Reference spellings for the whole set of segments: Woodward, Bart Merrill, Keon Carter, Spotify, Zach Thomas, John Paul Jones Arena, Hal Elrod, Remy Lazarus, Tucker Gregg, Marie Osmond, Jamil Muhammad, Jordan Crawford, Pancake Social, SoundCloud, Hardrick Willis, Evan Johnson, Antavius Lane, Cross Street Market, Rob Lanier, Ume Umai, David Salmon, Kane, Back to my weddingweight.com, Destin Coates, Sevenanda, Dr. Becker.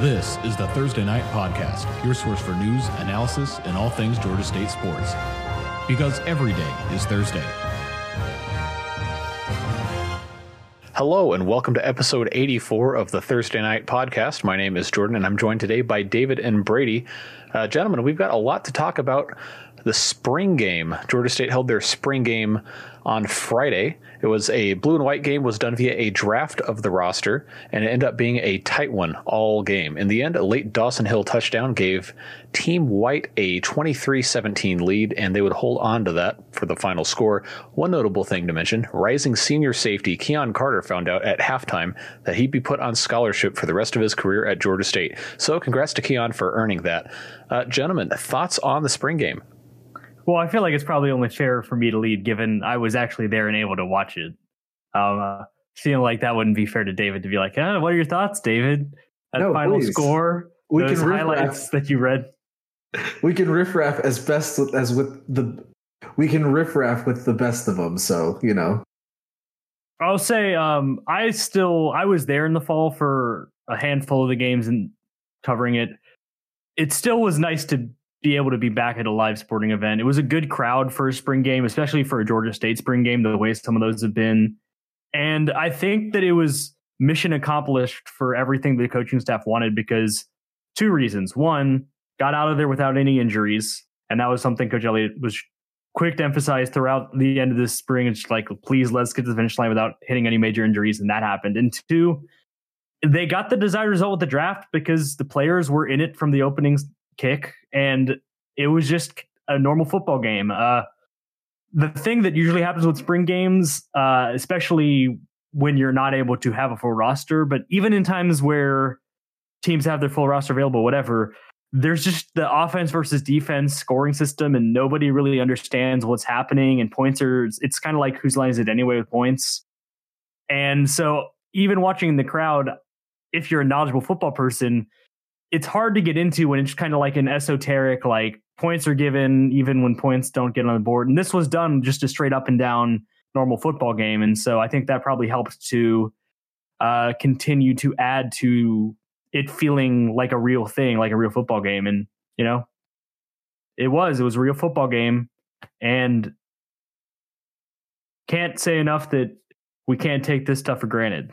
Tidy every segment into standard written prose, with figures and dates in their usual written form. This is the Thursday Night Podcast, your source for news, analysis, and all things Georgia State sports. Because every day is Thursday. Hello and welcome to episode 84 of the Thursday Night Podcast. My name is Jordan and I'm joined today by David and Brady. Gentlemen, we've got a lot to talk about. The spring game. Georgia State held their spring game on Friday. It was a blue and white game, was done via a draft of the roster, and it ended up being a tight one all game. In the end, a late Dawson Hill touchdown gave Team White a 23-17 lead, and they would hold on to that for the final score. One notable thing to mention, rising senior safety Keon Carter found out at halftime that he'd be put on scholarship for the rest of his career at Georgia State. So congrats to Keon for earning that. Gentlemen, thoughts on the spring game? Well, I feel like it's probably only fair for me to lead, given I was actually there and able to watch it. Seeing like that wouldn't be fair to David to be like, oh, what are your thoughts, David? That no, final please. Score, we those can highlights riff-raff. That you read. We can riffraff as best as with the best of them. So you know, I'll say I was there in the fall for a handful of the games and covering it. It still was nice to be able to be back at a live sporting event. It was a good crowd for a spring game, especially for a Georgia State spring game, the way some of those have been. And I think that it was mission accomplished for everything the coaching staff wanted because two reasons. One, got out of there without any injuries. And that was something Coach Elliott was quick to emphasize throughout the end of this spring. It's like, please, let's get to the finish line without hitting any major injuries. And that happened. And two, they got the desired result with the draft because the players were in it from the openings kick, and it was just a normal football game. The thing that usually happens with spring games, especially when you're not able to have a full roster, but even in times where teams have their full roster available, whatever, there's just the offense versus defense scoring system, and nobody really understands what's happening, and points are, it's kind of like whose line is it anyway with points. And so even watching the crowd, if you're a knowledgeable football person, it's hard to get into when it's kind of like an esoteric, like points are given even when points don't get on the board. And this was done just a straight up and down normal football game. And so I think that probably helps to continue to add to it feeling like a real thing, like a real football game. And, you know, it was a real football game, and can't say enough that we can't take this stuff for granted.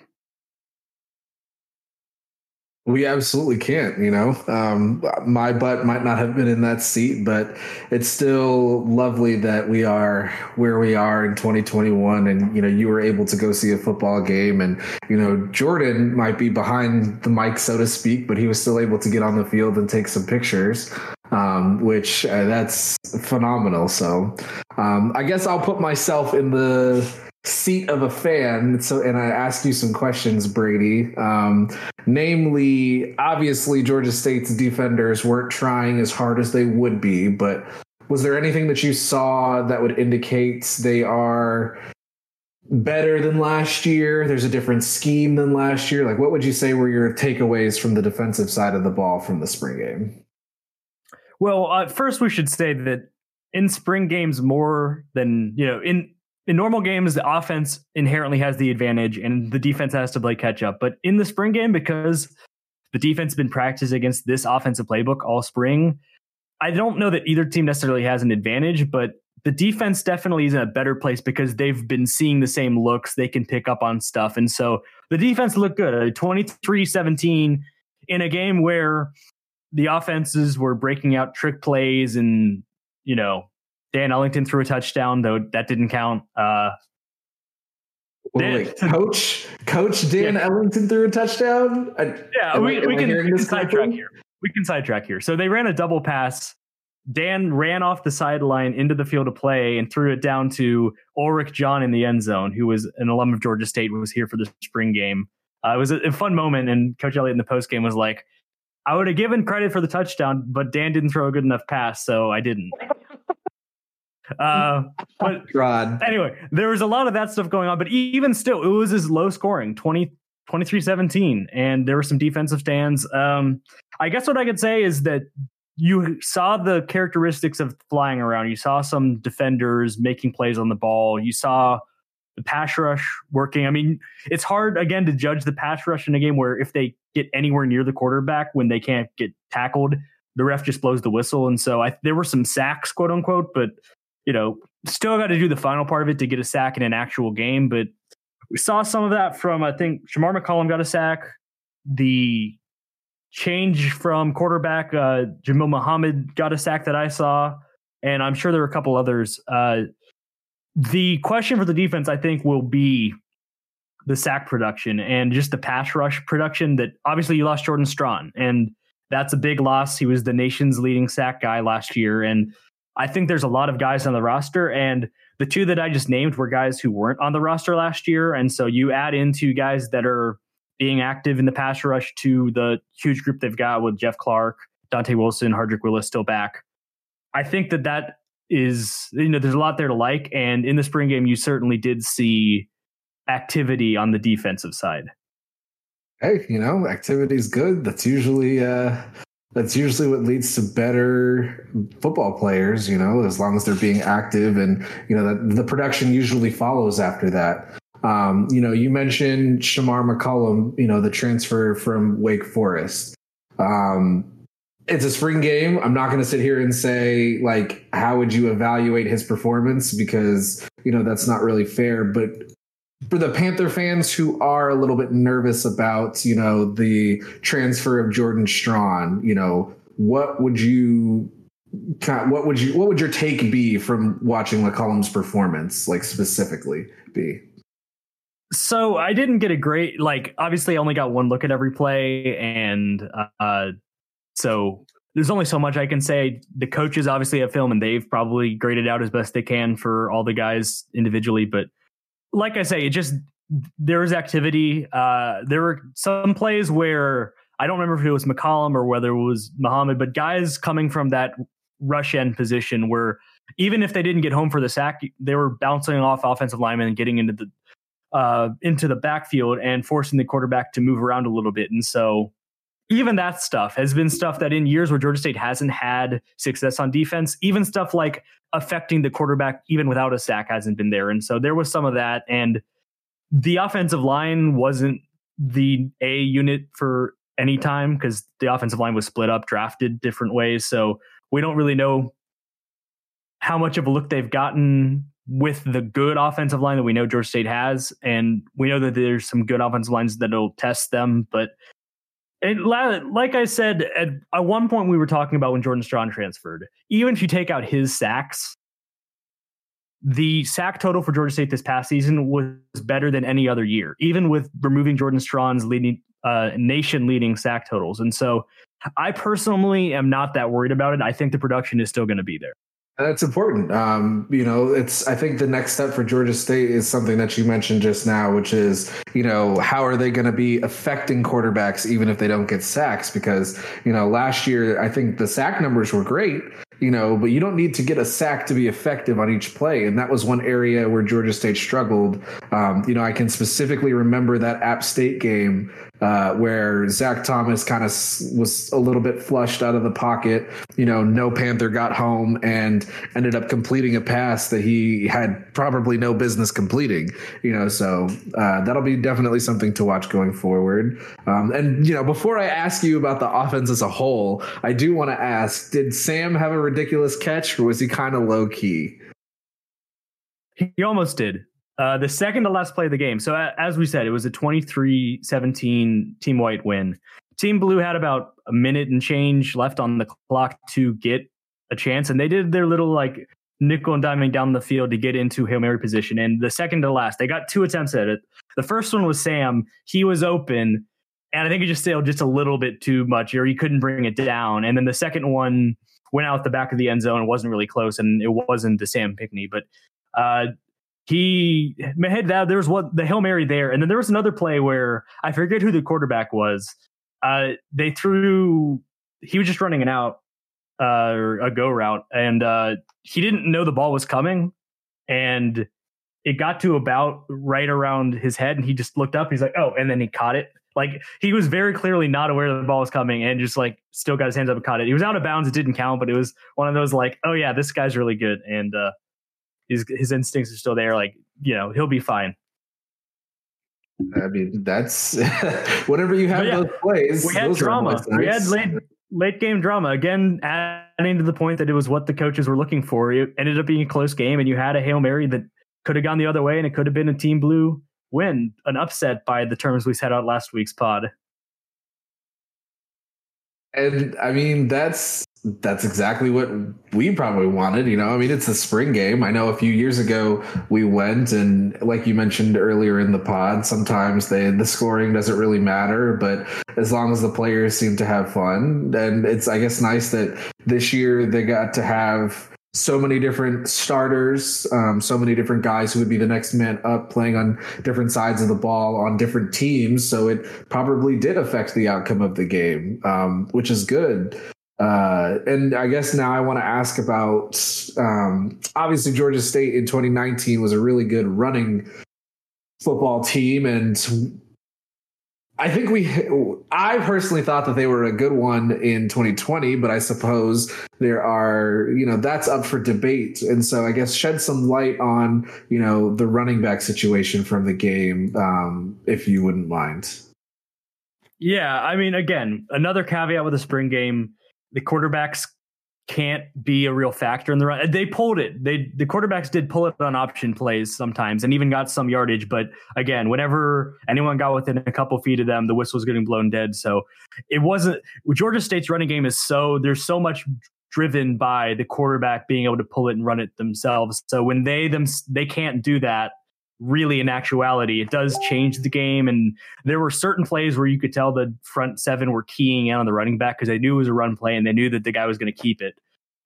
We absolutely can't, you know. My butt might not have been in that seat, but it's still lovely that we are where we are in 2021. And, you know, you were able to go see a football game, and, you know, Jordan might be behind the mic, so to speak, but he was still able to get on the field and take some pictures, which that's phenomenal. So I guess I'll put myself in the seat of a fan. So, and I ask you some questions, Brady. Namely, obviously, Georgia State's defenders weren't trying as hard as they would be, but was there anything that you saw that would indicate they are better than last year? There's a different scheme than last year. Like, what would you say were your takeaways from the defensive side of the ball from the spring game? Well, first, we should say that in spring games, more than, you know, in normal games, the offense inherently has the advantage and the defense has to play catch up. But in the spring game, because the defense has been practicing against this offensive playbook all spring, I don't know that either team necessarily has an advantage, but the defense definitely is in a better place because they've been seeing the same looks. They can pick up on stuff. And so the defense looked good. 23-17 in a game where the offenses were breaking out trick plays and, you know, Dan Ellington threw a touchdown, though that didn't count. Coach Dan Ellington threw a touchdown? We can sidetrack here. We can sidetrack here. So they ran a double pass. Dan ran off the sideline into the field of play and threw it down to Ulrich John in the end zone, who was an alum of Georgia State, who was here for the spring game. It was a fun moment, and Coach Elliott in the postgame was like, I would have given credit for the touchdown, but Dan didn't throw a good enough pass, so I didn't. But God. Anyway, there was a lot of that stuff going on, but even still, it was as low scoring, 23-17, and there were some defensive stands. I guess what I could say is that you saw the characteristics of flying around. You saw some defenders making plays on the ball. You saw the pass rush working. I mean, it's hard, again, to judge the pass rush in a game where if they get anywhere near the quarterback when they can't get tackled, the ref just blows the whistle. And so there were some sacks, quote unquote, but, you know, still got to do the final part of it to get a sack in an actual game. But we saw some of that from, I think, Shamar McCollum got a sack. The change from quarterback, Jamil Muhammad got a sack that I saw, and I'm sure there were a couple others. The question for the defense, I think, will be the sack production and just the pass rush production. That obviously you lost Jordan Strawn, and that's a big loss. He was the nation's leading sack guy last year, and I think there's a lot of guys on the roster, and the two that I just named were guys who weren't on the roster last year, and so you add in two guys that are being active in the pass rush to the huge group they've got with Jeff Clark, Dante Wilson, Hardrick Willis still back. I think that is, you know, there's a lot there to like. And in the spring game, you certainly did see activity on the defensive side. Hey, you know, activity's good. That's usually what leads to better football players, you know, as long as they're being active, and, you know, that the production usually follows after that. You know, you mentioned Shamar McCollum, you know, the transfer from Wake Forest. It's a spring game. I'm not going to sit here and say, like, how would you evaluate his performance? Because, you know, that's not really fair. But for the Panther fans who are a little bit nervous about, you know, the transfer of Jordan Strawn, you know, what would your take be from watching McCollum's performance, like, specifically be? So I didn't get a great, like, obviously I only got one look at every play. And so there's only so much I can say. The coaches obviously have film, and they've probably graded out as best they can for all the guys individually. But like I say, there was activity. There were some plays where I don't remember if it was McCollum or whether it was Muhammad, but guys coming from that rush end position where even if they didn't get home for the sack, they were bouncing off offensive linemen and getting into the backfield and forcing the quarterback to move around a little bit. And so even that stuff has been stuff that in years where Georgia State hasn't had success on defense, even stuff like affecting the quarterback, even without a sack, hasn't been there. And so there was some of that, and the offensive line wasn't the A unit for any time because the offensive line was split up, drafted different ways. So we don't really know how much of a look they've gotten with the good offensive line that we know Georgia State has. And we know that there's some good offensive lines that'll test them. But like I said, at one point we were talking about when Jordan Strawn transferred, even if you take out his sacks, the sack total for Georgia State this past season was better than any other year, even with removing Jordan Strawn's nation-leading sack totals. And so I personally am not that worried about it. I think the production is still going to be there. That's important. You know, I think the next step for Georgia State is something that you mentioned just now, which is, you know, how are they going to be affecting quarterbacks even if they don't get sacks? Because, you know, last year, I think the sack numbers were great, you know, but you don't need to get a sack to be effective on each play. And that was one area where Georgia State struggled. You know, I can specifically remember that App State game where Zach Thomas kind of was a little bit flushed out of the pocket. You know, no Panther got home and ended up completing a pass that he had probably no business completing, you know, so that'll be definitely something to watch going forward. And, you know, before I ask you about the offense as a whole, I do want to ask, did Sam have a ridiculous catch, or was he kind of low key? He almost did. The second to last play of the game. So as we said, it was a 23-17 Team White win. Team Blue had about a minute and change left on the clock to get a chance, and they did their little like nickel and diming down the field to get into Hail Mary position. And the second to last, they got two attempts at it. The first one was Sam. He was open, and I think he just sailed just a little bit too much, or he couldn't bring it down. And then the second one went out the back of the end zone. It wasn't really close, and it wasn't to Sam Pickney, but there was the Hail Mary there. And then there was another play where I forget who the quarterback was. He was just running an out, or a go route, and he didn't know the ball was coming, and it got to about right around his head, and he just looked up and he's like, oh, and then he caught it. Like, he was very clearly not aware that the ball was coming and just like still got his hands up and caught it. He was out of bounds. It didn't count, but it was one of those like, oh yeah, this guy's really good. And his instincts are still there. Like, you know, he'll be fine. I mean, that's whatever you have those plays. We had drama. We had late game drama. Again, adding to the point that it was what the coaches were looking for. It ended up being a close game, and you had a Hail Mary that could have gone the other way, and it could have been a Team Blue win, an upset by the terms we set out last week's pod. And I mean, that's exactly what we probably wanted. You know, I mean, it's a spring game. I know a few years ago we went, and like you mentioned earlier in the pod, sometimes the scoring doesn't really matter, but as long as the players seem to have fun. And it's, I guess, nice that this year they got to have so many different starters, so many different guys who would be the next man up playing on different sides of the ball on different teams. So it probably did affect the outcome of the game, which is good. And I guess now I want to ask about, obviously Georgia State in 2019 was a really good running football team. And I think I personally thought that they were a good one in 2020, but I suppose there are, you know, that's up for debate. And so I guess shed some light on, you know, the running back situation from the game, if you wouldn't mind. Yeah. I mean, again, another caveat with the spring game. The quarterbacks can't be a real factor in the run. They pulled it. The quarterbacks did pull it on option plays sometimes and even got some yardage. But again, whenever anyone got within a couple feet of them, the whistle was getting blown dead. So it wasn't Georgia State's running game is there's so much driven by the quarterback being able to pull it and run it themselves. So when they can't do that, really, in actuality, it does change the game. And there were certain plays where you could tell the front seven were keying in on the running back because they knew it was a run play and they knew that the guy was going to keep it.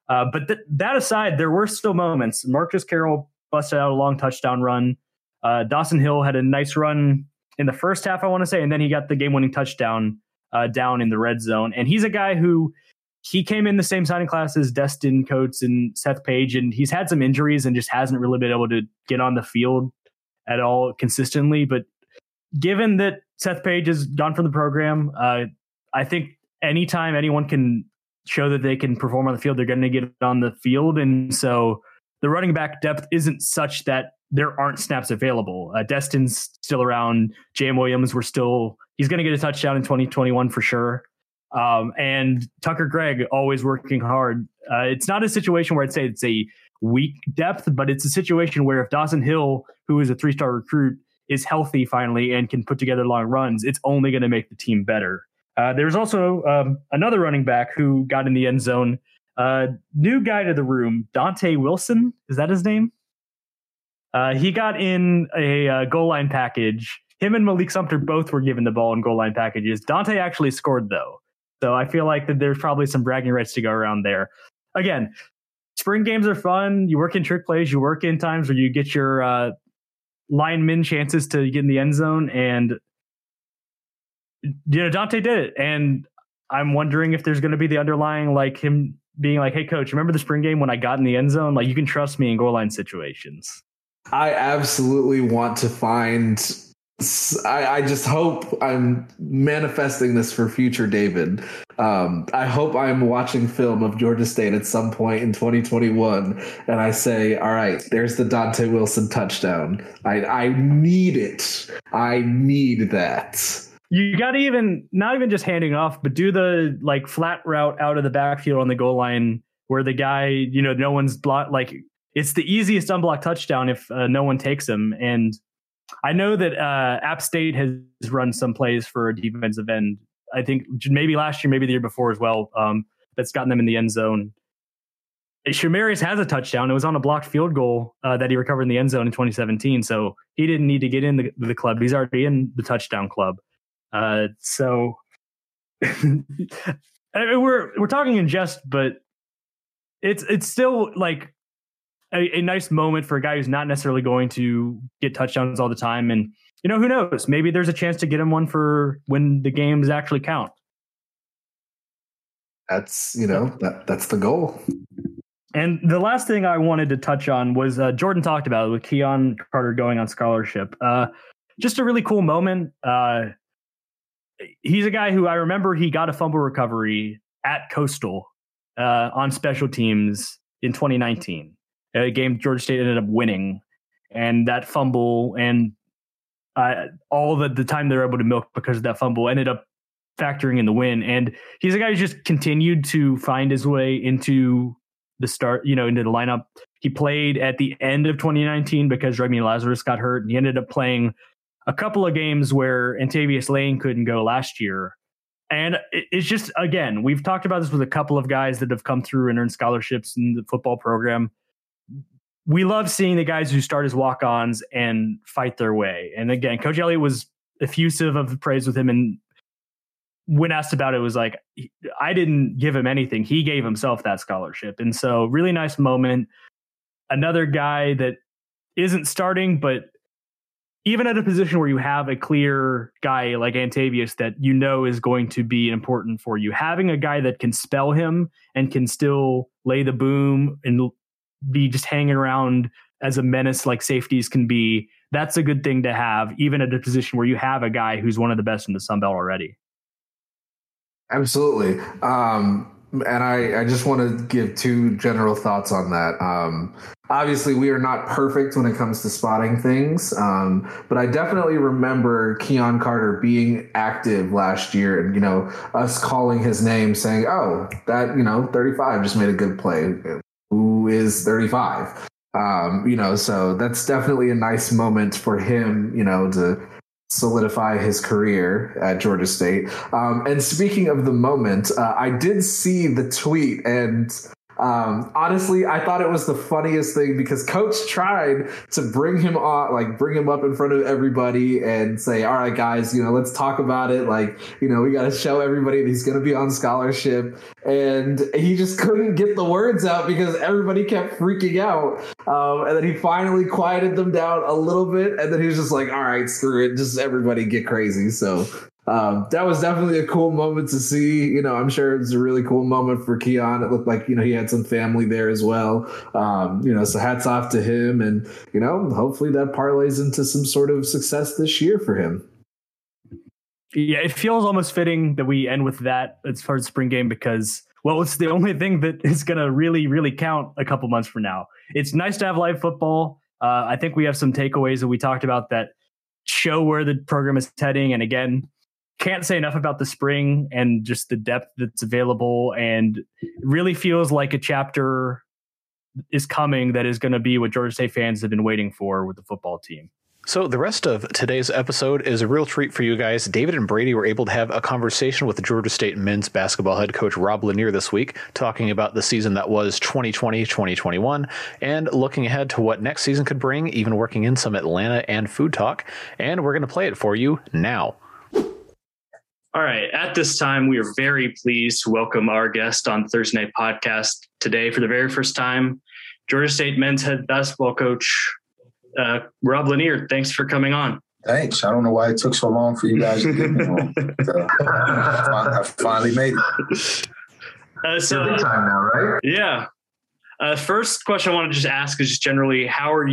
But that aside, there were still moments. Marcus Carroll busted out a long touchdown run. Dawson Hill had a nice run in the first half, I want to say, and then he got the game-winning touchdown down in the red zone. And he's a guy who he came in the same signing class as Destin Coates and Seth Page, and he's had some injuries and just hasn't really been able to get on the field at all consistently. But given that Seth Page is gone from the program, I think anytime anyone can show that they can perform on the field, they're going to get on the field. And so the running back depth isn't such that there aren't snaps available. Destin's still around. J.M. Williams, he's going to get a touchdown in 2021 for sure. And Tucker Gregg always working hard. It's not a situation where I'd say it's a weak depth, but it's a situation where if Dawson Hill, who is a three-star recruit, is healthy finally and can put together long runs, it's only going to make the team better. There's also another running back who got in the end zone. New guy to the room, Dante Wilson. Is that his name? He got in a goal line package. Him and Malik Sumter both were given the ball in goal line packages. Dante actually scored, though. So I feel like that there's probably some bragging rights to go around there. Again, spring games are fun. You work in trick plays. You work in times where you get your linemen chances to get in the end zone. And, you know, Dante did it. And I'm wondering if there's going to be the underlying, like, him being like, hey, coach, remember the spring game when I got in the end zone? Like, you can trust me in goal line situations. I absolutely want to find... I just hope I'm manifesting this for future David. I hope I'm watching film of Georgia State at some point in 2021 and I say, all right, there's the Dante Wilson touchdown. I need it. I need that. You got to not even just handing off, but do the like flat route out of the backfield on the goal line where the guy, you know, no one's blocked. Like, it's the easiest unblocked touchdown if no one takes him. And I know that App State has run some plays for a defensive end. I think maybe last year, maybe the year before as well. That's gotten them in the end zone. Shamarius has a touchdown. It was on a blocked field goal that he recovered in the end zone in 2017. So he didn't need to get in the club. He's already in the touchdown club. So we're talking in jest, but it's still like a nice moment for a guy who's not necessarily going to get touchdowns all the time. And, you know, who knows? Maybe there's a chance to get him one for when the games actually count. That's, you know, that's the goal. And the last thing I wanted to touch on was Jordan talked about it with Keon Carter going on scholarship. Just a really cool moment. He's a guy who I remember he got a fumble recovery at Coastal on special teams in 2019. A game Georgia State ended up winning. and that fumble and all the time they're able to milk because of that fumble ended up factoring in the win. And he's a guy who just continued to find his way into the start, you know, into the lineup. He played at the end of 2019 because Remy Lazarus got hurt, and he ended up playing a couple of games where Antavius Lane couldn't go last year. And it's just, again, we've talked about this with a couple of guys that have come through and earned scholarships in the football program. We love seeing the guys who start as walk-ons and fight their way. And again, Coach Elliott was effusive of praise with him. And when asked about it, was like, I didn't give him anything. He gave himself that scholarship. And so really nice moment. Another guy that isn't starting, but even at a position where you have a clear guy like Antavius that you know is going to be important for you, having a guy that can spell him and can still lay the boom and be just hanging around as a menace like safeties can be, that's a good thing to have, even at a position where you have a guy who's one of the best in the Sun Belt already. Absolutely. And I just want to give two general thoughts on that. Obviously, we are not perfect when it comes to spotting things, but I definitely remember Keon Carter being active last year, and you know, us calling his name, saying, "Oh, that 35 just made a good play. Who is 35?" So that's definitely a nice moment for him, to solidify his career at Georgia State. And speaking of the moment, I did see the tweet, and honestly, I thought it was the funniest thing because Coach tried to bring him on, like bring him up in front of everybody and say, "All right, guys, let's talk about it. Like, we got to show everybody that he's going to be on scholarship." And he just couldn't get the words out because everybody kept freaking out. And then he finally quieted them down a little bit. And then he was just like, all right, screw it. Just everybody get crazy. So that was definitely a cool moment to see. I'm sure it was a really cool moment for Keon. It looked like, he had some family there as well. So hats off to him. And, hopefully that parlays into some sort of success this year for him. Yeah, it feels almost fitting that we end with that as far as spring game because, well, it's the only thing that is going to really, really count a couple months from now. It's nice to have live football. I think we have some takeaways that we talked about that show where the program is heading. And again, can't say enough about the spring and just the depth that's available. And it really feels like a chapter is coming that is going to be what Georgia State fans have been waiting for with the football team. So the rest of today's episode is a real treat for you guys. David and Brady were able to have a conversation with Georgia State men's basketball head coach Rob Lanier this week, talking about the season that was 2020-2021 and looking ahead to what next season could bring, even working in some Atlanta and food talk. And we're going to play it for you now. All right. At this time, we are very pleased to welcome our guest on Thursday Night Podcast today for the very first time, Georgia State men's head basketball coach Rob Lanier. Thanks for coming on. Thanks. I don't know why it took so long for you guys to get me on. I finally made it. So big time now, right? Yeah. First question I want to just ask is just generally, how are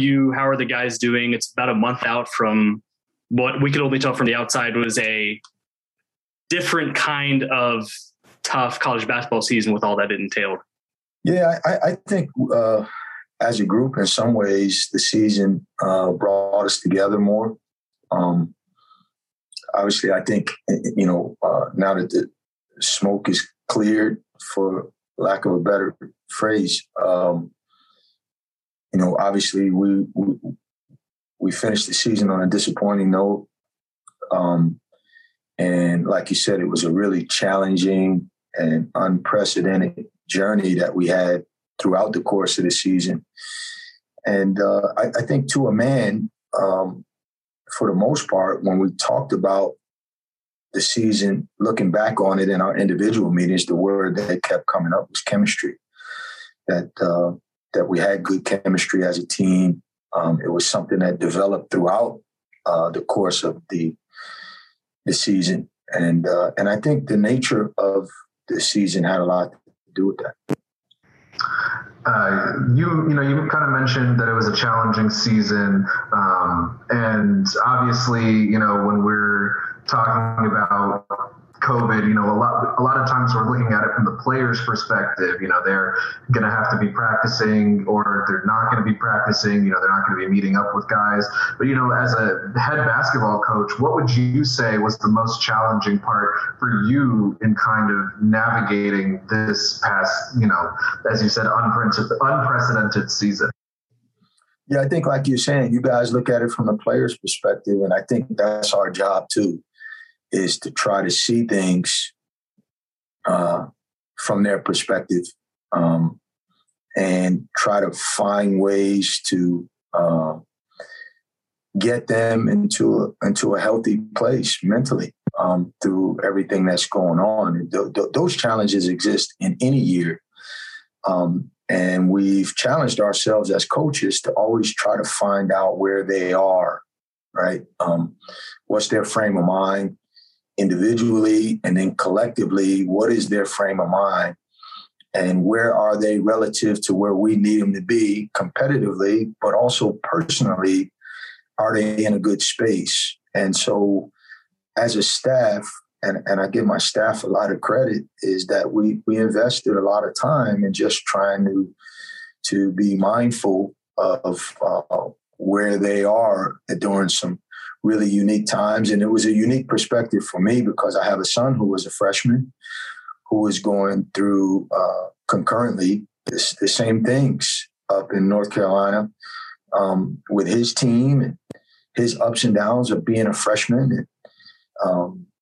the guys doing? It's about a month out from what we could only tell from the outside was a different kind of tough college basketball season with all that it entailed. Yeah, I think as a group, in some ways, the season brought us together more. Obviously, I think, now that the smoke is cleared, for lack of a better phrase, obviously we finished the season on a disappointing note. And like you said, it was a really challenging and unprecedented journey that we had throughout the course of the season. And I think to a man, for the most part, when we talked about the season, looking back on it in our individual meetings, the word that kept coming up was chemistry, that we had good chemistry as a team. It was something that developed throughout the course of the season. And I think the nature of the season had a lot to do with that. You kind of mentioned that it was a challenging season. And obviously, when we're talking about COVID, you know, a lot of times we're looking at it from the player's perspective. You know, they're going to have to be practicing, or they're not going to be practicing. You know, they're not going to be meeting up with guys. But, you know, as a head basketball coach, what would you say was the most challenging part for you in kind of navigating this past, you know, as you said, unprecedented season? Yeah, I think like you're saying, you guys look at it from the player's perspective, and I think that's our job too, is to try to see things from their perspective and try to find ways to get them into a healthy place mentally through everything that's going on. And those challenges exist in any year. And we've challenged ourselves as coaches to always try to find out where they are, right? What's their frame of mind individually, and then collectively, what is their frame of mind? And where are they relative to where we need them to be competitively, but also personally, are they in a good space? And so as a staff, and I give my staff a lot of credit, is that we invested a lot of time in just trying to be mindful of where they are during some really unique times. And it was a unique perspective for me because I have a son who was a freshman who was going through concurrently the same things up in North Carolina with his team and his ups and downs of being a freshman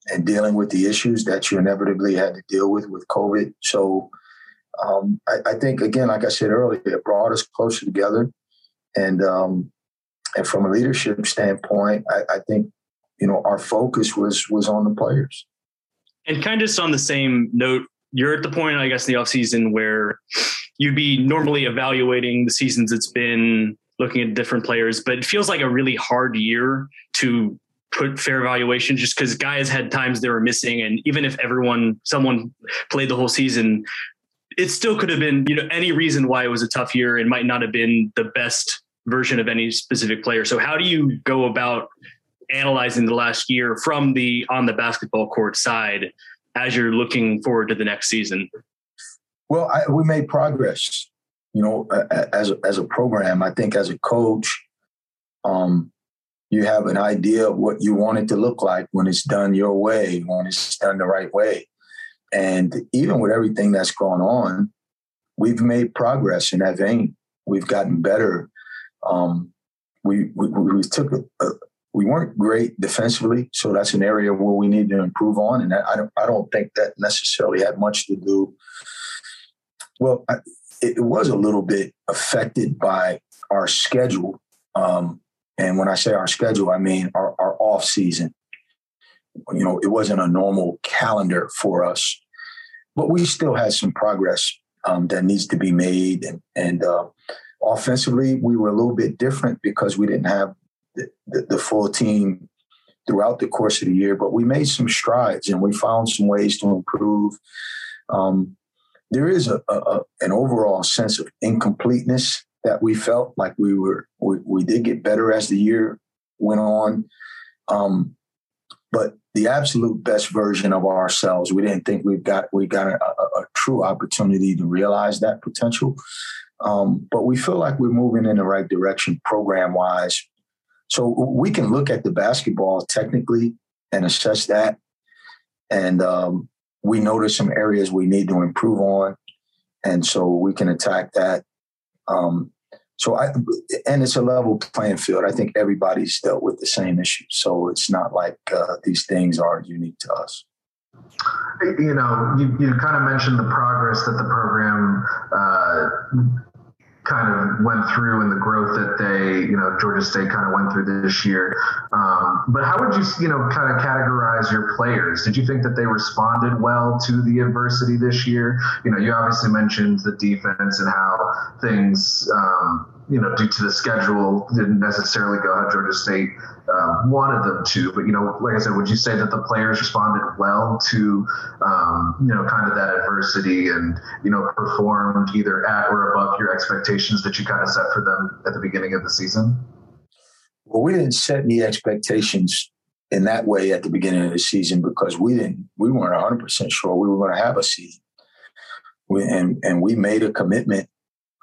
and dealing with the issues that you inevitably had to deal with COVID. So I think, again, like I said earlier, it brought us closer together. And from a leadership standpoint, I think, you know, our focus was on the players. And kind of just on the same note, you're at the point, I guess, in the offseason where you'd be normally evaluating the seasons it's been, looking at different players, but it feels like a really hard year to put fair evaluation, just because guys had times they were missing. And even if someone played the whole season, it still could have been, you know, any reason why it was a tough year and might not have been the best version of any specific player. So how do you go about analyzing the last year from the on the basketball court side as you're looking forward to the next season? Well, we made progress, you know, as a program. I think as a coach, you have an idea of what you want it to look like when it's done your way, when it's done the right way. And even with everything that's gone on, we've made progress in that vein. We've gotten better. We weren't great defensively, so that's an area where we need to improve on. And I don't think that necessarily had much to do. Well, it was a little bit affected by our schedule. And when I say our schedule, I mean our off season. You know, it wasn't a normal calendar for us, but we still had some progress that needs to be made. And offensively, we were a little bit different because we didn't have the full team throughout the course of the year, but we made some strides and we found some ways to improve. There is an overall sense of incompleteness that we felt like we did get better as the year went on. But the absolute best version of ourselves, we didn't think we got a true opportunity to realize that potential. But we feel like we're moving in the right direction program-wise. So we can look at the basketball technically and assess that. And we know there's some areas we need to improve on. And so we can attack that. And it's a level playing field. I think everybody's dealt with the same issues. So it's not like these things are unique to us. You know, you kind of mentioned the progress that the program kind of went through and the growth that they, you know, Georgia State kind of went through this year. But how would you, you know, kind of categorize your players? Did you think that they responded well to the adversity this year? You know, you obviously mentioned the defense and how things, you know, due to the schedule, didn't necessarily go how Georgia State wanted them to. But, you know, like I said, would you say that the players responded well to, you know, kind of that adversity and, you know, performed either at or above your expectations that you kind of set for them at the beginning of the season? Well, we didn't set any expectations in that way at the beginning of the season because we weren't 100% sure we were going to have a season. And we made a commitment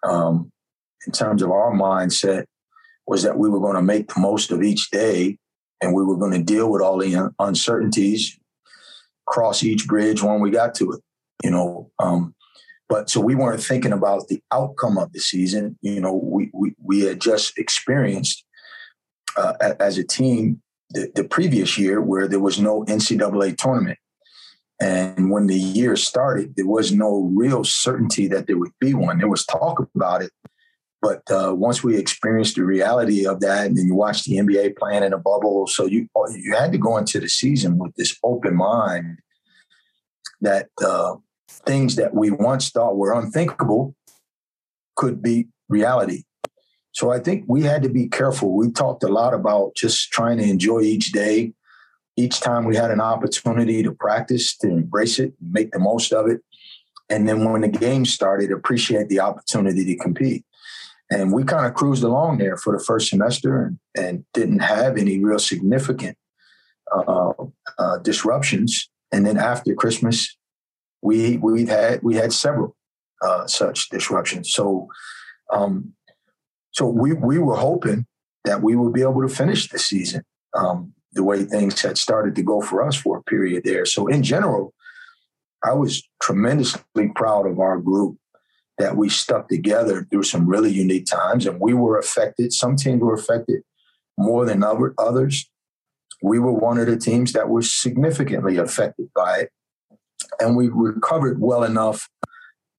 in terms of our mindset was that we were going to make the most of each day and we were going to deal with all the uncertainties, cross each bridge when we got to it, you know. But so we weren't thinking about the outcome of the season. You know, we had just experienced as a team the previous year where there was no NCAA tournament. And when the year started, there was no real certainty that there would be one. There was talk about it. But once we experienced the reality of that, and then you watch the NBA playing in a bubble, so you had to go into the season with this open mind that things that we once thought were unthinkable could be reality. So I think we had to be careful. We talked a lot about just trying to enjoy each day. Each time we had an opportunity to practice, to embrace it, make the most of it. And then when the game started, appreciate the opportunity to compete. And we kind of cruised along there for the first semester and didn't have any real significant disruptions. And then after Christmas, we had several such disruptions. So we were hoping that we would be able to finish the season the way things had started to go for us for a period there. So in general, I was tremendously proud of our group that we stuck together through some really unique times. And we were affected. Some teams were affected more than others. We were one of the teams that were significantly affected by it. And we recovered well enough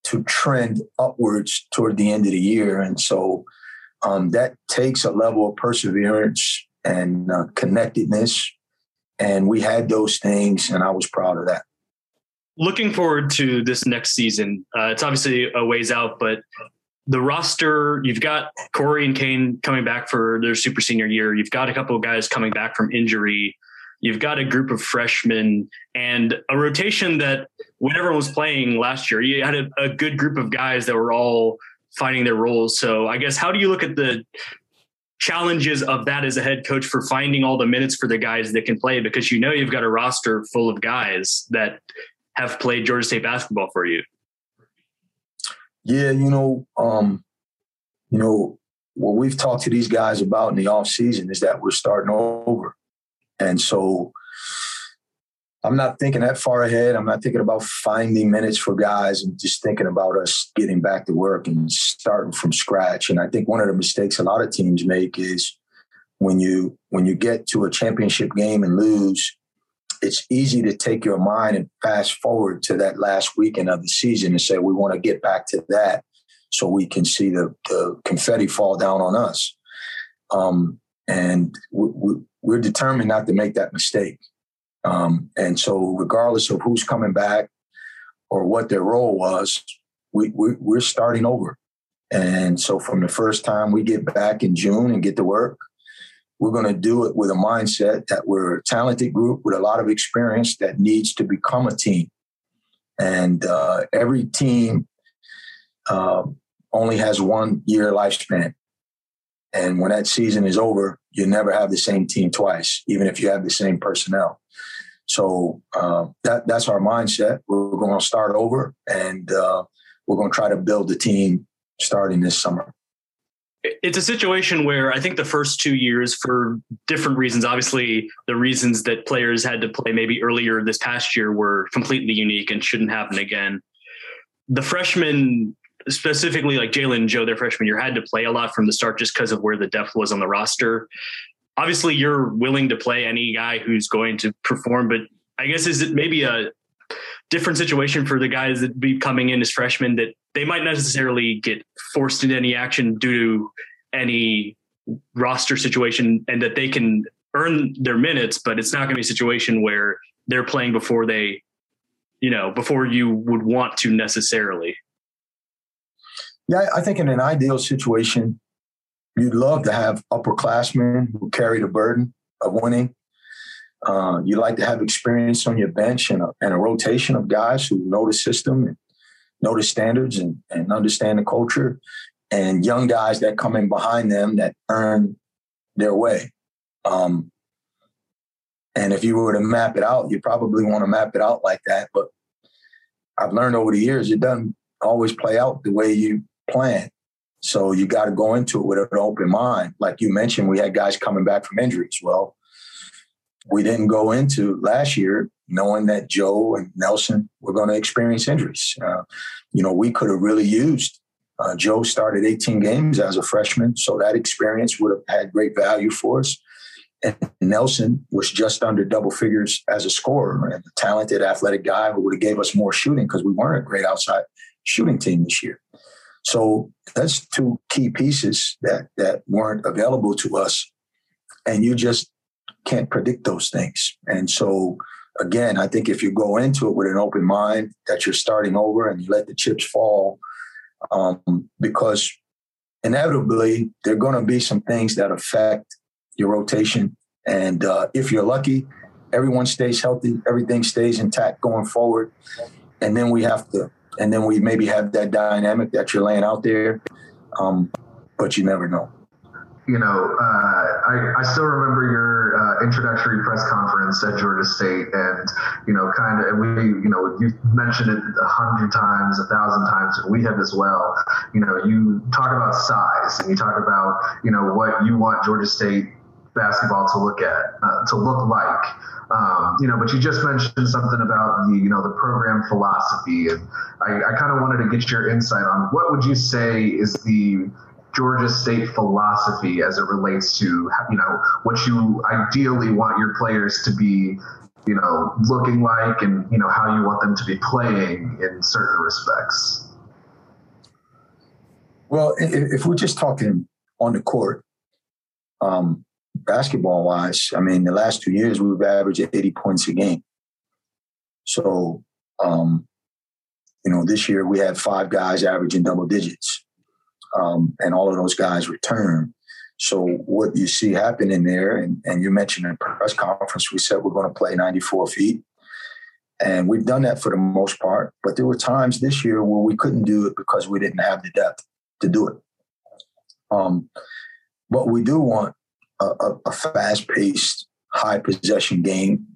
to trend upwards toward the end of the year. And so that takes a level of perseverance and connectedness. And we had those things, and I was proud of that. Looking forward to this next season, it's obviously a ways out, but the roster, you've got Corey and Kane coming back for their super senior year. You've got a couple of guys coming back from injury. You've got a group of freshmen and a rotation that when everyone was playing last year, you had a good group of guys that were all finding their roles. So I guess, how do you look at the challenges of that as a head coach for finding all the minutes for the guys that can play? Because, you know, you've got a roster full of guys that have played Georgia State basketball for you. Yeah. You know, what we've talked to these guys about in the off season is that we're starting over. And so I'm not thinking that far ahead. I'm not thinking about finding minutes for guys. I'm just thinking about us getting back to work and starting from scratch. And I think one of the mistakes a lot of teams make is when you get to a championship game and lose, it's easy to take your mind and fast forward to that last weekend of the season and say, we want to get back to that so we can see the confetti fall down on us. And we're determined not to make that mistake. And so regardless of who's coming back or what their role was, we're starting over. And so from the first time we get back in June and get to work, we're going to do it with a mindset that we're a talented group with a lot of experience that needs to become a team. And every team only has 1 year lifespan. And when that season is over, you never have the same team twice, even if you have the same personnel. So that's our mindset. We're going to start over, and we're going to try to build the team starting this summer. It's a situation where I think the first 2 years, for different reasons, obviously the reasons that players had to play maybe earlier this past year were completely unique and shouldn't happen again. The freshmen, specifically like Jaylen and Joe, their freshman year, had to play a lot from the start just because of where the depth was on the roster. Obviously, you're willing to play any guy who's going to perform, but I guess is it maybe a different situation for the guys that be coming in as freshmen that they might not necessarily get forced into any action due to any roster situation, and that they can earn their minutes, but it's not going to be a situation where they're playing before they, you know, before you would want to necessarily. Yeah, I think in an ideal situation, you'd love to have upperclassmen who carry the burden of winning. You like to have experience on your bench and a rotation of guys who know the system and know the standards and understand the culture, and young guys that come in behind them that earn their way. And if you were to map it out, you probably want to map it out like that. But I've learned over the years, it doesn't always play out the way you plan. So you got to go into it with an open mind. Like you mentioned, we had guys coming back from injuries. Well, we didn't go into last year knowing that Joe and Nelson were going to experience injuries. We could have really used Joe started 18 games as a freshman, so that experience would have had great value for us. And Nelson was just under double figures as a scorer and a talented athletic guy who would have gave us more shooting because we weren't a great outside shooting team this year. So that's two key pieces that weren't available to us. And you just can't predict those things. And so, again, I think if you go into it with an open mind that you're starting over and you let the chips fall, because inevitably there are going to be some things that affect your rotation. And if you're lucky, everyone stays healthy, everything stays intact going forward. And then we maybe have that dynamic that you're laying out there, but you never know. I still remember your introductory press conference at Georgia State, and, you mentioned it 100 times, 1,000 times, and we have as well. You talk about size, and you talk about, what you want Georgia State basketball to look like. But you just mentioned something about the program philosophy, and I kind of wanted to get your insight on what would you say is the Georgia State philosophy as it relates to, what you ideally want your players to be, looking like, and, how you want them to be playing in certain respects. Well, if we're just talking on the court, basketball wise, the last 2 years we've averaged 80 points a game. So, this year we had 5 guys averaging double digits. And all of those guys return. So what you see happening there, and you mentioned in the press conference, we said we're going to play 94 feet. And we've done that for the most part. But there were times this year where we couldn't do it because we didn't have the depth to do it. But we do want a fast-paced, high-possession game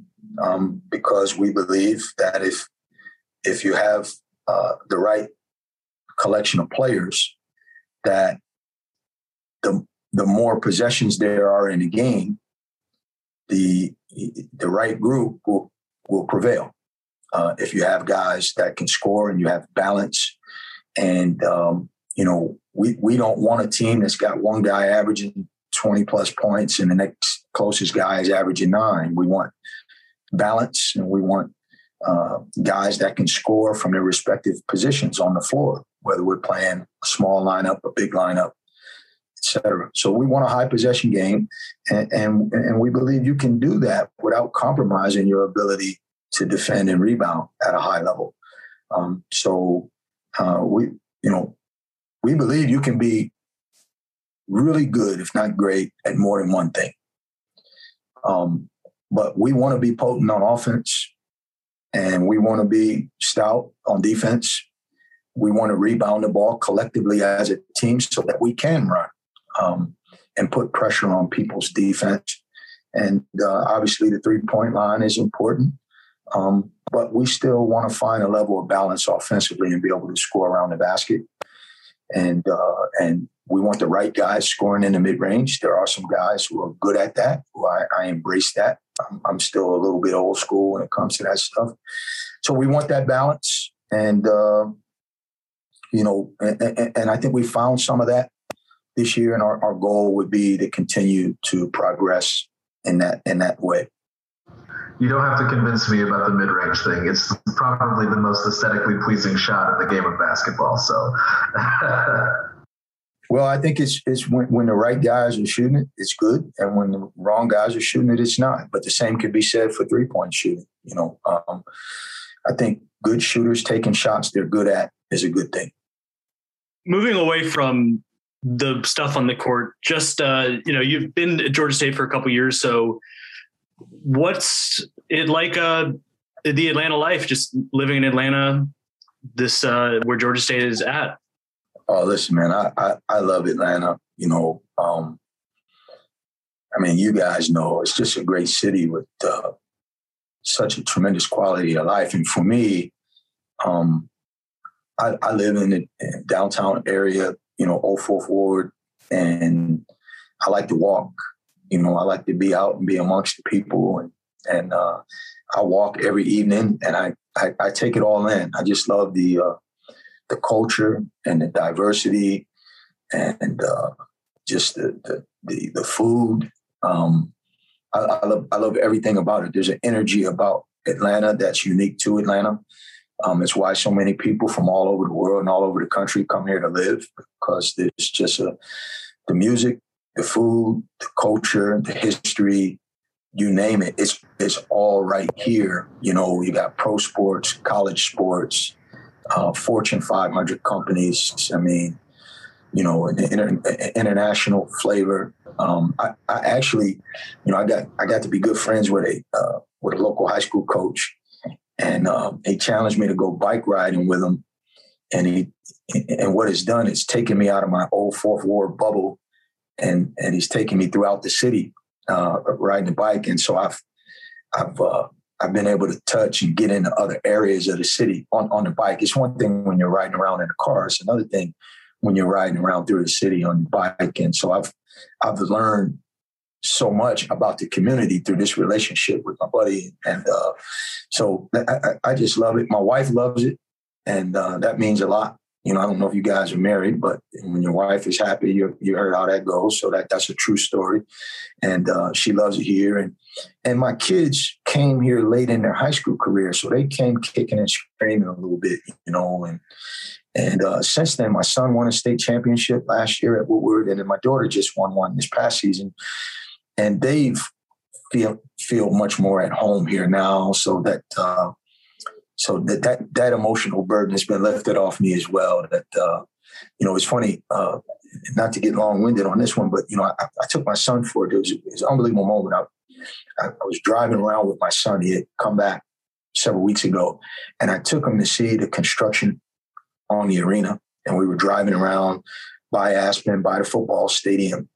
because we believe that if you have the right collection of players, that the more possessions there are in a game, the right group will prevail. If you have guys that can score and you have balance, and we don't want a team that's got one guy averaging 20 plus points and the next closest guy is averaging 9. We want balance, and we want guys that can score from their respective positions on the floor, whether we're playing a small lineup, a big lineup, et cetera. So we want a high possession game, and we believe you can do that without compromising your ability to defend and rebound at a high level. We believe you can be really good, if not great, at more than one thing. But we want to be potent on offense, and we want to be stout on defense. We want to rebound the ball collectively as a team so that we can run and put pressure on people's defense. And obviously the three-point line is important, but we still want to find a level of balance offensively and be able to score around the basket. And we want the right guys scoring in the mid-range. There are some guys who are good at that, who I embrace that. I'm still a little bit old school when it comes to that stuff. So we want that balance, and I think we found some of that this year, and our goal would be to continue to progress in that way. You don't have to convince me about the mid-range thing. It's probably the most aesthetically pleasing shot in the game of basketball. So, well, I think it's when the right guys are shooting it, it's good, and when the wrong guys are shooting it, it's not. But the same could be said for three-point shooting. I think good shooters taking shots they're good at is a good thing. Moving away from the stuff on the court, just, you've been at Georgia State for a couple of years. So what's it like, the Atlanta life, just living in Atlanta, this, where Georgia State is at? Oh, listen, man, I love Atlanta. I mean, you guys know it's just a great city with such a tremendous quality of life. And for me, I live in the downtown area, you know, Old Fourth Ward, and I like to walk. You know, I like to be out and be amongst the people, and I walk every evening, and I take it all in. I just love the culture and the diversity, and just the food. I love everything about it. There's an energy about Atlanta that's unique to Atlanta. It's why so many people from all over the world and all over the country come here to live, because there's just the music, the food, the culture, the history, you name it. It's all right here. You know, you got pro sports, college sports, Fortune 500 companies. I mean, you know, an international flavor. I actually, you know, I got to be good friends with a local high school coach. And he challenged me to go bike riding with him. And what it's done is taken me out of my old Fourth Ward bubble, and he's taken me throughout the city riding a bike. And so I've been able to touch and get into other areas of the city on the bike. It's one thing when you're riding around in a car. It's another thing when you're riding around through the city on your bike. And so I've learned so much about the community through this relationship with my buddy. And so I just love it. My wife loves it. And that means a lot. You know, I don't know if you guys are married, but when your wife is happy, you heard how that goes. So that's a true story. And she loves it here. And my kids came here late in their high school career. So they came kicking and screaming a little bit, you know, and since then, my son won a state championship last year at Woodward, and then my daughter just won one this past season. And they feel much more at home here now, so that emotional burden has been lifted off me as well. That you know, it's funny, not to get long-winded on this one, but you know, I took my son for it. It was an unbelievable moment. I was driving around with my son. He had come back several weeks ago, and I took him to see the construction on the arena, and we were driving around by Aspen, by the football stadium.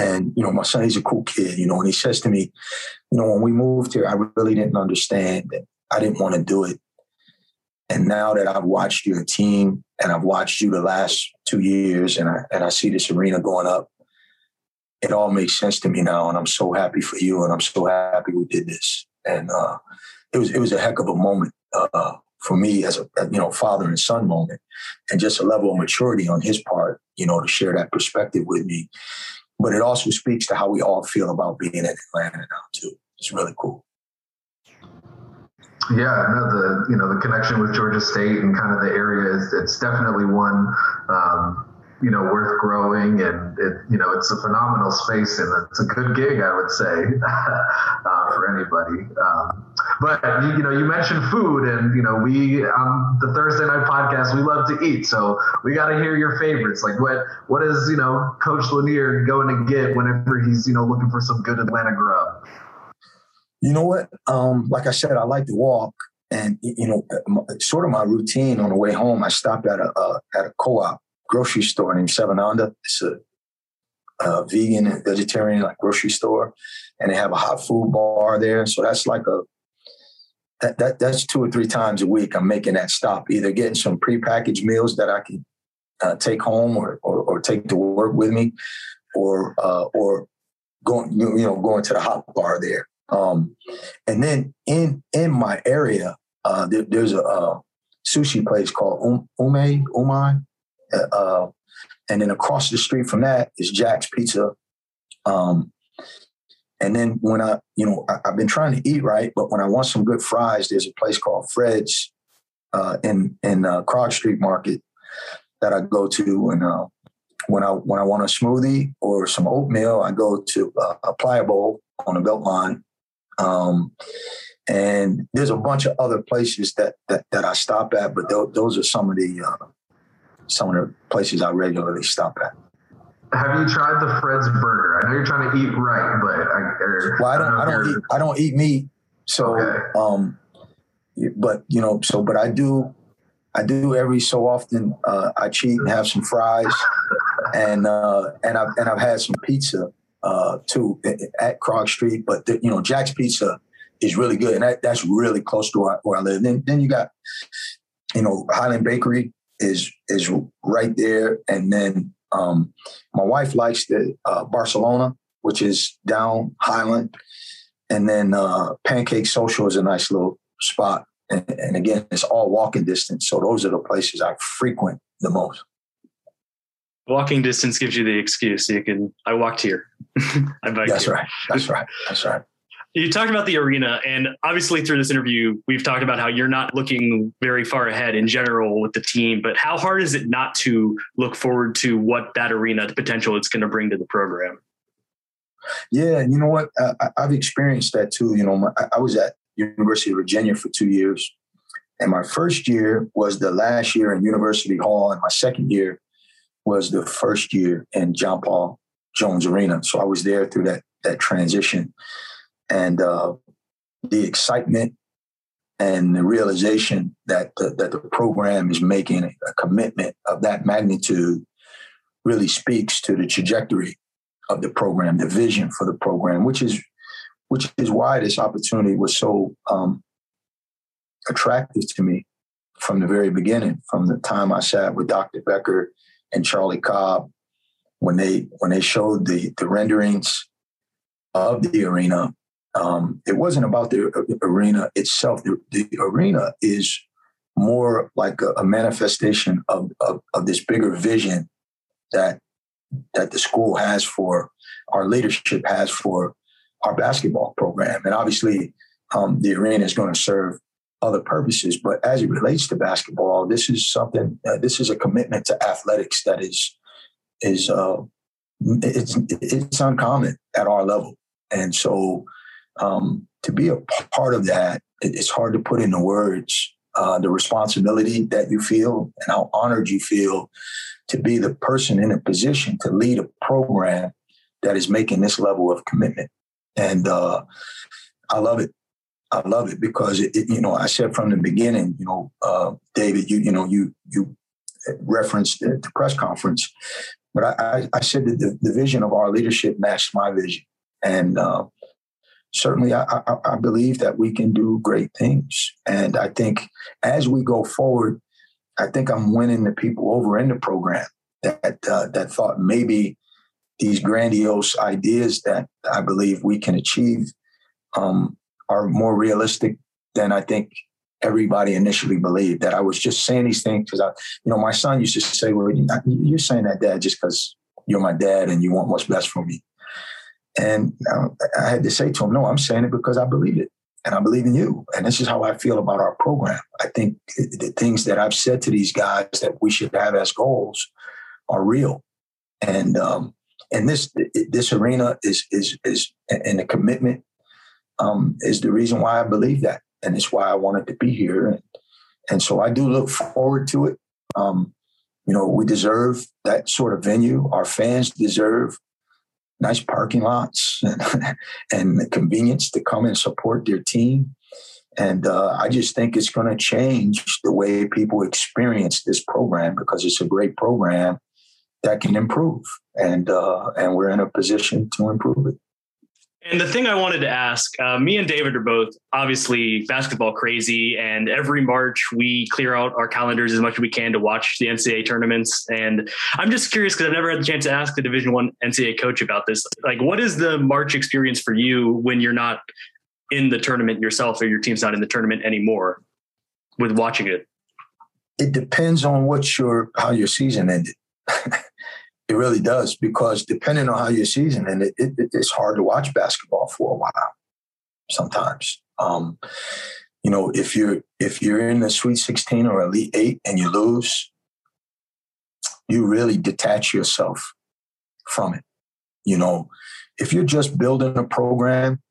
And, you know, my son, he's a cool kid, you know, and he says to me, you know, when we moved here, I really didn't understand that. I didn't want to do it. And now that I've watched your team and I've watched you the last 2 years, and I see this arena going up, it all makes sense to me now. And I'm so happy for you. And I'm so happy we did this. And it was a heck of a moment for me as a, you know, father and son moment, and just a level of maturity on his part, you know, to share that perspective with me. But it also speaks to how we all feel about being in Atlanta now, too. It's really cool. Yeah, I know the connection with Georgia State and kind of the area is, it's definitely one, you know, worth growing, and it, you know, it's a phenomenal space, and it's a good gig, I would say, for anybody. But you know, you mentioned food, and you know, we on the Thursday Night Podcast, we love to eat, so we got to hear your favorites. Like what is, you know, Coach Lanier going to get whenever he's, you know, looking for some good Atlanta grub? You know what? Like I said, I like to walk, and you know, sort of my routine on the way home, I stopped at a co-op grocery store named Sevenanda. It's a vegan and vegetarian grocery store, and they have a hot food bar there. So that's like that's 2 or 3 times a week I'm making that stop, either getting some prepackaged meals that I can take home or take to work with me, or going to the hot bar there. And then in my area, there's a sushi place called Ume Umai. And then across the street from that is Jack's Pizza. And then when I've been trying to eat right, but when I want some good fries, there's a place called Fred's in Cross Street Market that I go to. And when I want a smoothie or some oatmeal, I go to a Playa Bowl on the Beltline. And there's a bunch of other places that I stop at, but those are some of the places I regularly stop at. Have you tried the Fred's burger? I know you're trying to eat right, but I don't eat meat. So, okay. But I do every so often, I cheat and have some fries, and I've had some pizza, at Cross Street. But, Jack's Pizza is really good. And that's really close to where I live. Then you got, Highland Bakery is right there. And then my wife likes the Barcelona, which is down Highland. And then Pancake Social is a nice little spot. And again, it's all walking distance. So those are the places I frequent the most. Walking distance gives you the excuse. So you can, I walked here. I biked. That's here. Right. That's right. That's right. You talked about the arena, and obviously through this interview, we've talked about how you're not looking very far ahead in general with the team, but how hard is it not to look forward to what that arena, the potential it's going to bring to the program? Yeah. You know what? I've experienced that too. I was at University of Virginia for 2 years. And my first year was the last year in University Hall. And my second year was the first year in John Paul Jones Arena. So I was there through that transition. And the excitement and the realization that the program is making a commitment of that magnitude really speaks to the trajectory of the program, the vision for the program, which is why this opportunity was so attractive to me from the very beginning, from the time I sat with Dr. Becker and Charlie Cobb when they showed the renderings of the arena. It wasn't about the arena itself. The arena is more like a manifestation of this bigger vision that the school has for our leadership has for our basketball program. And obviously the arena is going to serve other purposes, but as it relates to basketball, this is a commitment to athletics that it's uncommon at our level. And so to be a part of that, it's hard to put into words the responsibility that you feel and how honored you feel to be the person in a position to lead a program that is making this level of commitment. And I love it. I love it because, I said from the beginning, David, you referenced the press conference, but I said that the vision of our leadership matched my vision. And certainly I believe that we can do great things. And I think as we go forward, I think I'm winning the people over in the program that thought maybe these grandiose ideas that I believe we can achieve are more realistic than I think everybody initially believed. That I was just saying these things because my son used to say, "Well, you're saying that, Dad, just because you're my dad and you want what's best for me." And I had to say to him, "No, I'm saying it because I believe it, and I believe in you. And this is how I feel about our program. I think the things that I've said to these guys that we should have as goals are real." And this arena is and the commitment is the reason why I believe that, and it's why I wanted to be here, and so I do look forward to it. We deserve that sort of venue. Our fans deserve nice parking lots and the convenience to come and support their team. And I just think it's going to change the way people experience this program because it's a great program that can improve. And we're in a position to improve it. And the thing I wanted to ask, me and David are both obviously basketball crazy, and every March we clear out our calendars as much as we can to watch the NCAA tournaments. And I'm just curious because I've never had the chance to ask the Division I NCAA coach about this. Like, what is the March experience for you when you're not in the tournament yourself or your team's not in the tournament anymore with watching it? It depends on how your season ended. It really does, because depending on how your season and it's hard to watch basketball for a while sometimes. If you're in the Sweet 16 or Elite 8 and you lose, you really detach yourself from it. If you're just building a program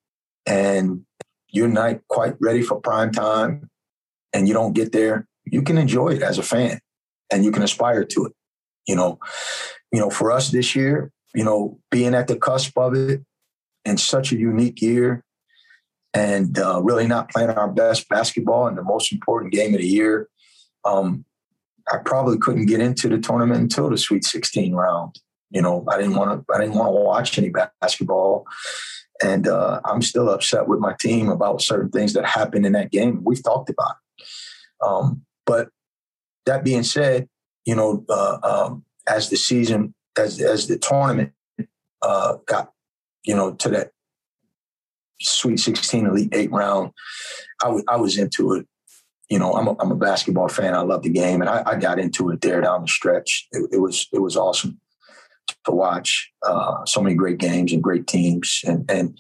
and you're not quite ready for prime time and you don't get there, you can enjoy it as a fan and you can aspire to it. For us this year, being at the cusp of it in such a unique year and really not playing our best basketball in the most important game of the year, I probably couldn't get into the tournament until the Sweet 16 round. You know, I didn't want to watch any basketball. And I'm still upset with my team about certain things that happened in that game. We've talked about it. But that being said, you know, as the season, as the tournament got, you know, to that Sweet 16 Elite Eight round, I was into it. You know, I'm a basketball fan. I love the game, and I got into it there down the stretch. It was awesome to watch. So many great games and great teams, and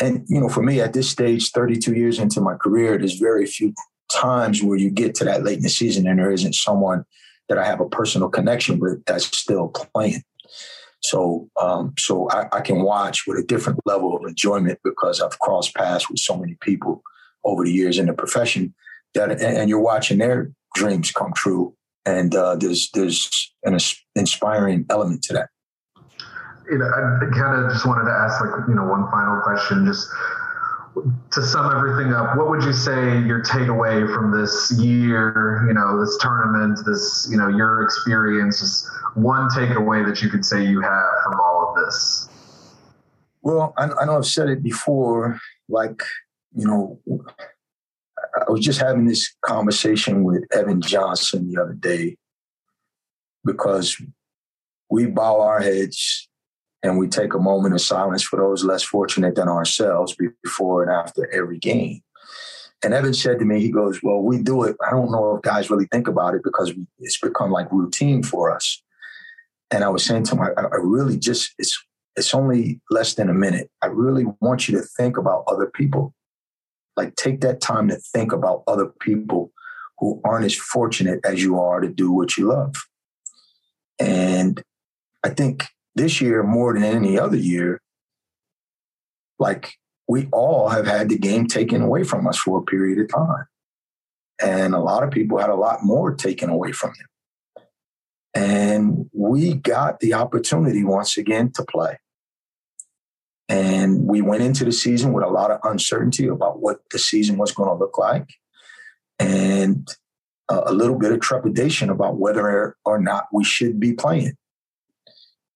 you know, for me at this stage, 32 years into my career, there's very few times where you get to that late in the season and there isn't someone that I have a personal connection with that's still playing. So I can watch with a different level of enjoyment because I've crossed paths with so many people over the years in the profession that, and you're watching their dreams come true. And there's an inspiring element to that. I kind of just wanted to ask, like, you know, one final question, just to sum everything up. What would you say your takeaway from this year, you know, this tournament, this, you know, your experience, is one takeaway that you could say you have from all of this? Well, I know I've said it before, like, you know, I was just having this conversation with Evan Johnson the other day, because we bow our heads and we take a moment of silence for those less fortunate than ourselves before and after every game. And Evan said to me, he goes, well, we do it. I don't know if guys really think about it because it's become like routine for us. And I was saying to him, I really just, it's only less than a minute. I really want you to think about other people. Like, take that time to think about other people who aren't as fortunate as you are to do what you love. And I think this year, more than any other year, like, we all have had the game taken away from us for a period of time. And a lot of people had a lot more taken away from them. And we got the opportunity once again to play. And we went into the season with a lot of uncertainty about what the season was going to look like, and a little bit of trepidation about whether or not we should be playing.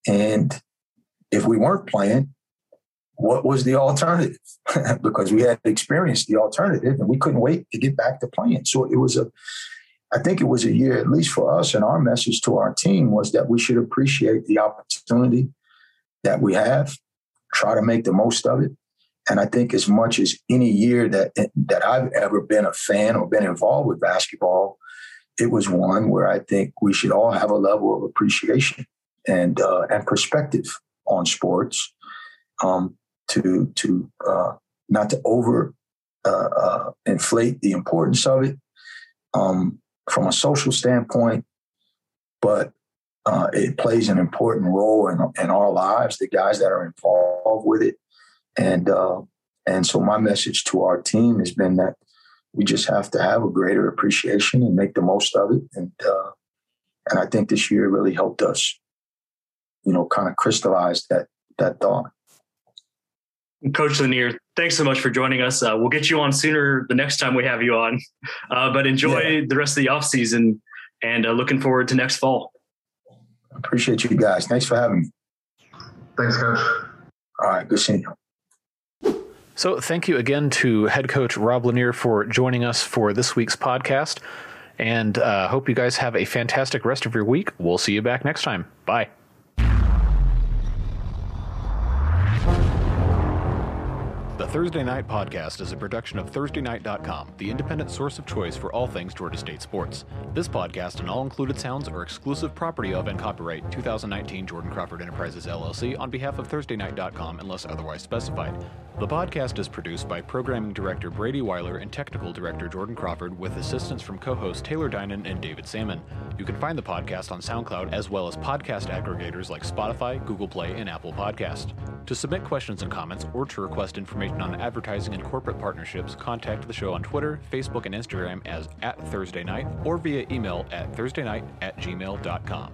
And if we weren't playing, what was the alternative? Because we had experienced the alternative and we couldn't wait to get back to playing. So I think it was a year, at least for us, and our message to our team was that we should appreciate the opportunity that we have, try to make the most of it. And I think as much as any year that I've ever been a fan or been involved with basketball, it was one where I think we should all have a level of appreciation and perspective on sports, to not to over inflate the importance of it from a social standpoint, but it plays an important role in our lives, the guys that are involved with it. And so my message to our team has been that we just have to have a greater appreciation and make the most of it. And I think this year really helped us, you know, kind of crystallize that thought. Coach Lanier, thanks so much for joining us. We'll get you on sooner the next time we have you on, but enjoy the rest of the off season, and looking forward to next fall. Appreciate you guys. Thanks for having me. Thanks, Coach. All right. Good seeing you. So thank you again to head coach Rob Lanier for joining us for this week's podcast, and hope you guys have a fantastic rest of your week. We'll see you back next time. Bye. The Thursday Night Podcast is a production of ThursdayNight.com, the independent source of choice for all things Georgia State sports. This podcast and all included sounds are exclusive property of and copyright 2019 Jordan Crawford Enterprises, LLC, on behalf of ThursdayNight.com, unless otherwise specified. The podcast is produced by Programming Director Brady Weiler and Technical Director Jordan Crawford, with assistance from co-hosts Taylor Dinan and David Salmon. You can find the podcast on SoundCloud, as well as podcast aggregators like Spotify, Google Play, and Apple Podcasts. To submit questions and comments, or to request information on advertising and corporate partnerships, contact the show on Twitter, Facebook, and Instagram as @ThursdayNight, or via email at thursdaynight@gmail.com.